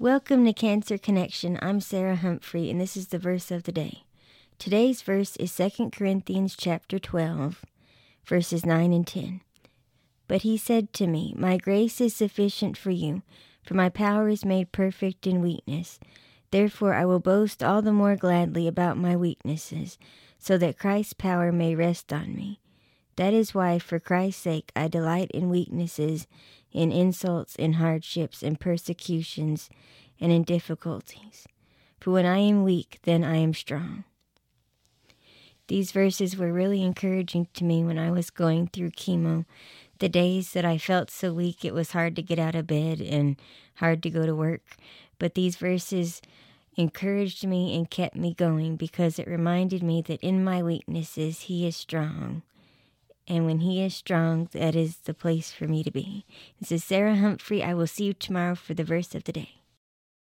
Welcome to Cancer Connection. I'm Sarah Humphrey, and this is the verse of the day. Today's verse is 2 Corinthians chapter 12, verses 9 and 10. But he said to me, "My grace is sufficient for you, for my power is made perfect in weakness. Therefore I will boast all the more gladly about my weaknesses, so that Christ's power may rest on me. That is why, for Christ's sake, I delight in weaknesses, in insults, in hardships, in persecutions, and in difficulties. For when I am weak, then I am strong." These verses were really encouraging to me when I was going through chemo. The days that I felt so weak, it was hard to get out of bed and hard to go to work. But these verses encouraged me and kept me going because it reminded me that in my weaknesses, He is strong. And when He is strong, that is the place for me to be. This is Sarah Humphrey. I will see you tomorrow for the verse of the day.